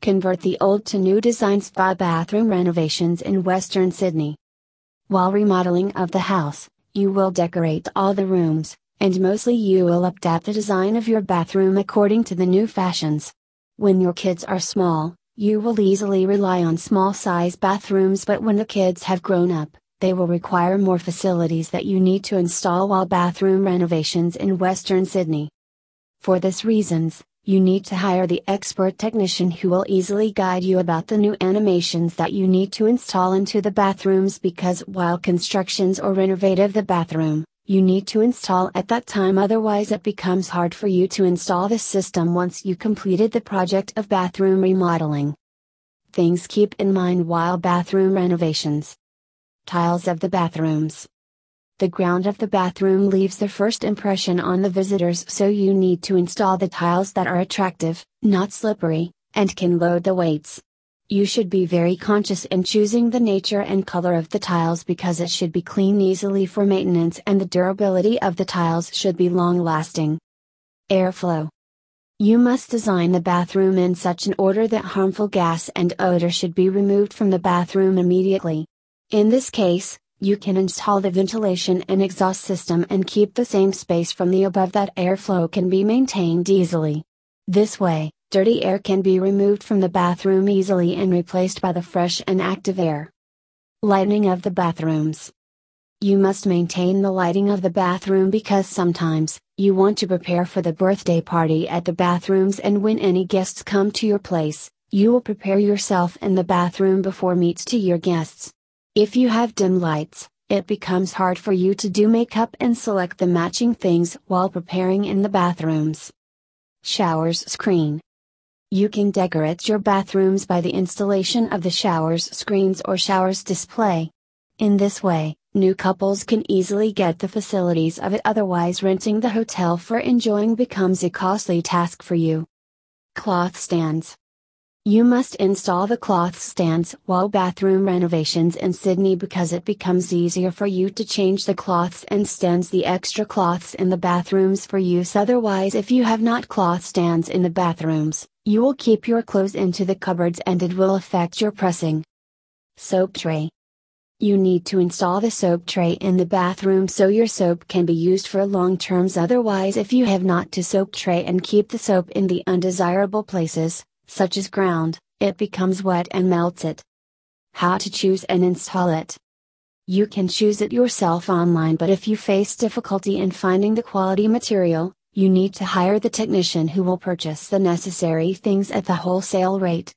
convert the old to new designs by bathroom renovations in Western Sydney. While remodeling of the house, you will decorate all the rooms, and mostly you will adapt the design of your bathroom according to the new fashions. When your kids are small, you will easily rely on small-size bathrooms, but when the kids have grown up, they will require more facilities that you need to install while bathroom renovations in Western Sydney. For this reasons, you need to hire the expert technician who will easily guide you about the new animations that you need to install into the bathrooms, because while constructions or renovate of the bathroom, you need to install at that time, otherwise it becomes hard for you to install the system once you completed the project of bathroom remodeling. Things keep in mind while bathroom renovations. Tiles of the bathrooms. The ground of the bathroom leaves the first impression on the visitors, so you need to install the tiles that are attractive, not slippery, and can load the weights. You should be very conscious in choosing the nature and color of the tiles, because it should be clean easily for maintenance, and the durability of the tiles should be long-lasting. Airflow. You must design the bathroom in such an order that harmful gas and odor should be removed from the bathroom immediately. In this case, you can install the ventilation and exhaust system and keep the same space from the above that airflow can be maintained easily. This way, dirty air can be removed from the bathroom easily and replaced by the fresh and active air. Lighting of the bathrooms. You must maintain the lighting of the bathroom, because sometimes, you want to prepare for the birthday party at the bathrooms, and when any guests come to your place, you will prepare yourself in the bathroom before meets to your guests. If you have dim lights, it becomes hard for you to do makeup and select the matching things while preparing in the bathrooms. Showers screen. You can decorate your bathrooms by the installation of the showers screens or showers display. In this way, new couples can easily get the facilities of it, otherwise renting the hotel for enjoying becomes a costly task for you. Cloth stands. You must install the cloth stands while bathroom renovations in Sydney, because it becomes easier for you to change the cloths and stands the extra cloths in the bathrooms for use, otherwise if you have not cloth stands in the bathrooms, you will keep your clothes into the cupboards and it will affect your pressing. Soap tray. You need to install the soap tray in the bathroom so your soap can be used for long terms, otherwise if you have not to soap tray and keep the soap in the undesirable places, such as ground, it becomes wet and melts it. How to choose and install it. You can choose it yourself online, but if you face difficulty in finding the quality material, you need to hire the technician who will purchase the necessary things at the wholesale rate.